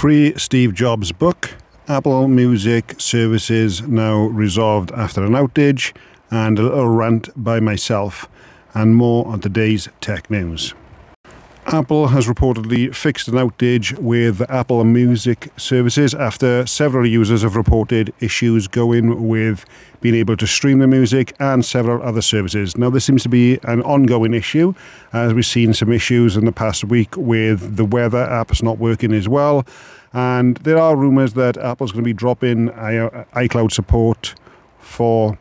free Steve Jobs book, Apple Music services now resolved after an outage, and a little rant by myself, and more on today's tech news. Apple has reportedly fixed an outage with Apple Music services after several users have reported issues going with being able to stream the music and several other services. Now, this seems to be an ongoing issue, as we've seen some issues in the past week with the weather apps not working as well. And there are rumours that Apple's going to be dropping iCloud support for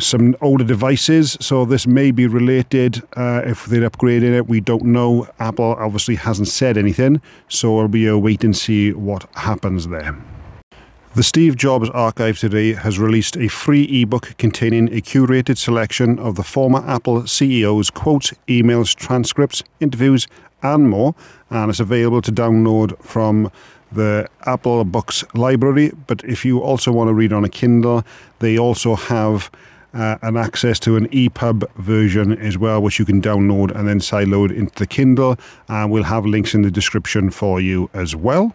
some older devices, so this may be related. If they're upgrading it, we don't know. Apple obviously hasn't said anything, so it'll be a wait and see what happens there. The Steve Jobs Archive today has released a free ebook containing a curated selection of the former Apple CEO's quotes, emails, transcripts, interviews, and more, and it's available to download from the Apple Books library. But if you also want to read on a Kindle, they also have an access to an EPUB version as well, which you can download and then sideload into the Kindle, and we'll have links in the description for you as well.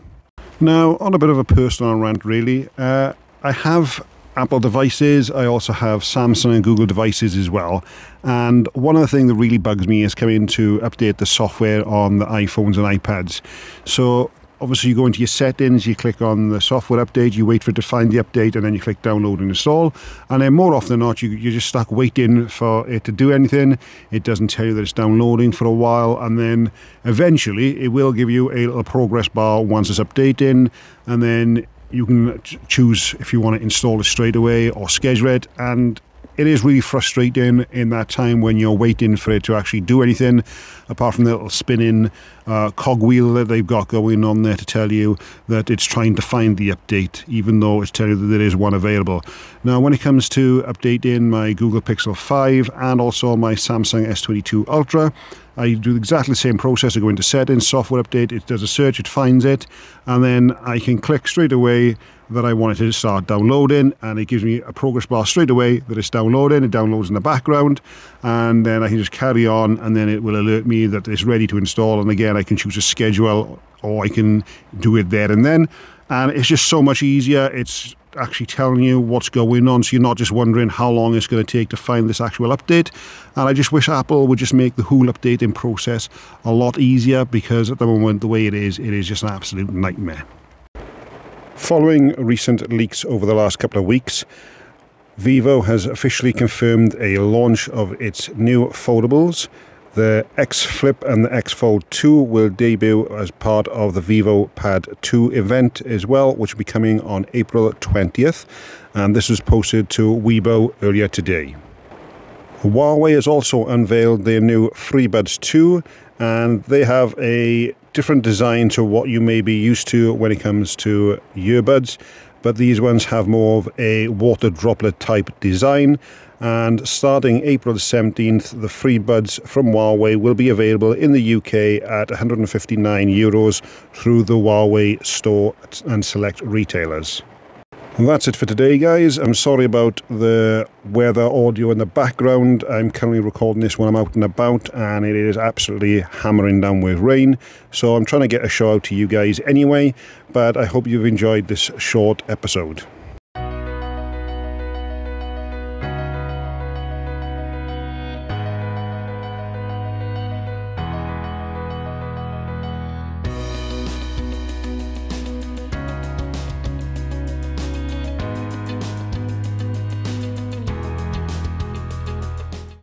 Now, on a bit of a personal rant really, I have Apple devices, I also have Samsung and Google devices as well, and one of the things that really bugs me is coming to update the software on the iPhones and iPads. So obviously you go into your settings, you click on the software update, you wait for it to find the update, and then you click download and install, and then more often than not you're just stuck waiting for it to do anything. It doesn't tell you that it's downloading for a while, and then eventually it will give you a little progress bar once it's updating, and then you can choose if you want to install it straight away or schedule it. And it is really frustrating in that time when you're waiting for it to actually do anything, apart from the little spinning cogwheel that they've got going on there to tell you that it's trying to find the update, even though it's telling you that there is one available. Now, when it comes to updating my Google Pixel 5 and also my Samsung S22 Ultra, I do exactly the same process. I go into settings, software update, it does a search, it finds it, and then I can click straight away that I wanted to start downloading, and it gives me a progress bar straight away that it's downloading. It downloads in the background, and then I can just carry on, and then it will alert me that it's ready to install, and again I can choose a schedule, or I can do it there and then, and it's just so much easier. It's actually telling you what's going on, so you're not just wondering how long it's going to take to find this actual update. And I just wish Apple would just make the whole updating process a lot easier, because at the moment, the way it is just an absolute nightmare. Following recent leaks over the last couple of weeks, Vivo has officially confirmed a launch of its new foldables. The X Flip and the X-Fold 2 will debut as part of the Vivo Pad 2 event as well, which will be coming on April 20th, and this was posted to Weibo earlier today. Huawei has also unveiled their new FreeBuds 2, and they have a different design to what you may be used to when it comes to earbuds, but these ones have more of a water droplet type design. And starting April 17th, the FreeBuds from Huawei will be available in the UK at €159 through the Huawei store and select retailers. And that's it for today, guys. I'm sorry about the weather audio in the background. I'm currently recording this when I'm out and about, and it is absolutely hammering down with rain, so I'm trying to get a show out to you guys anyway, but I hope you've enjoyed this short episode.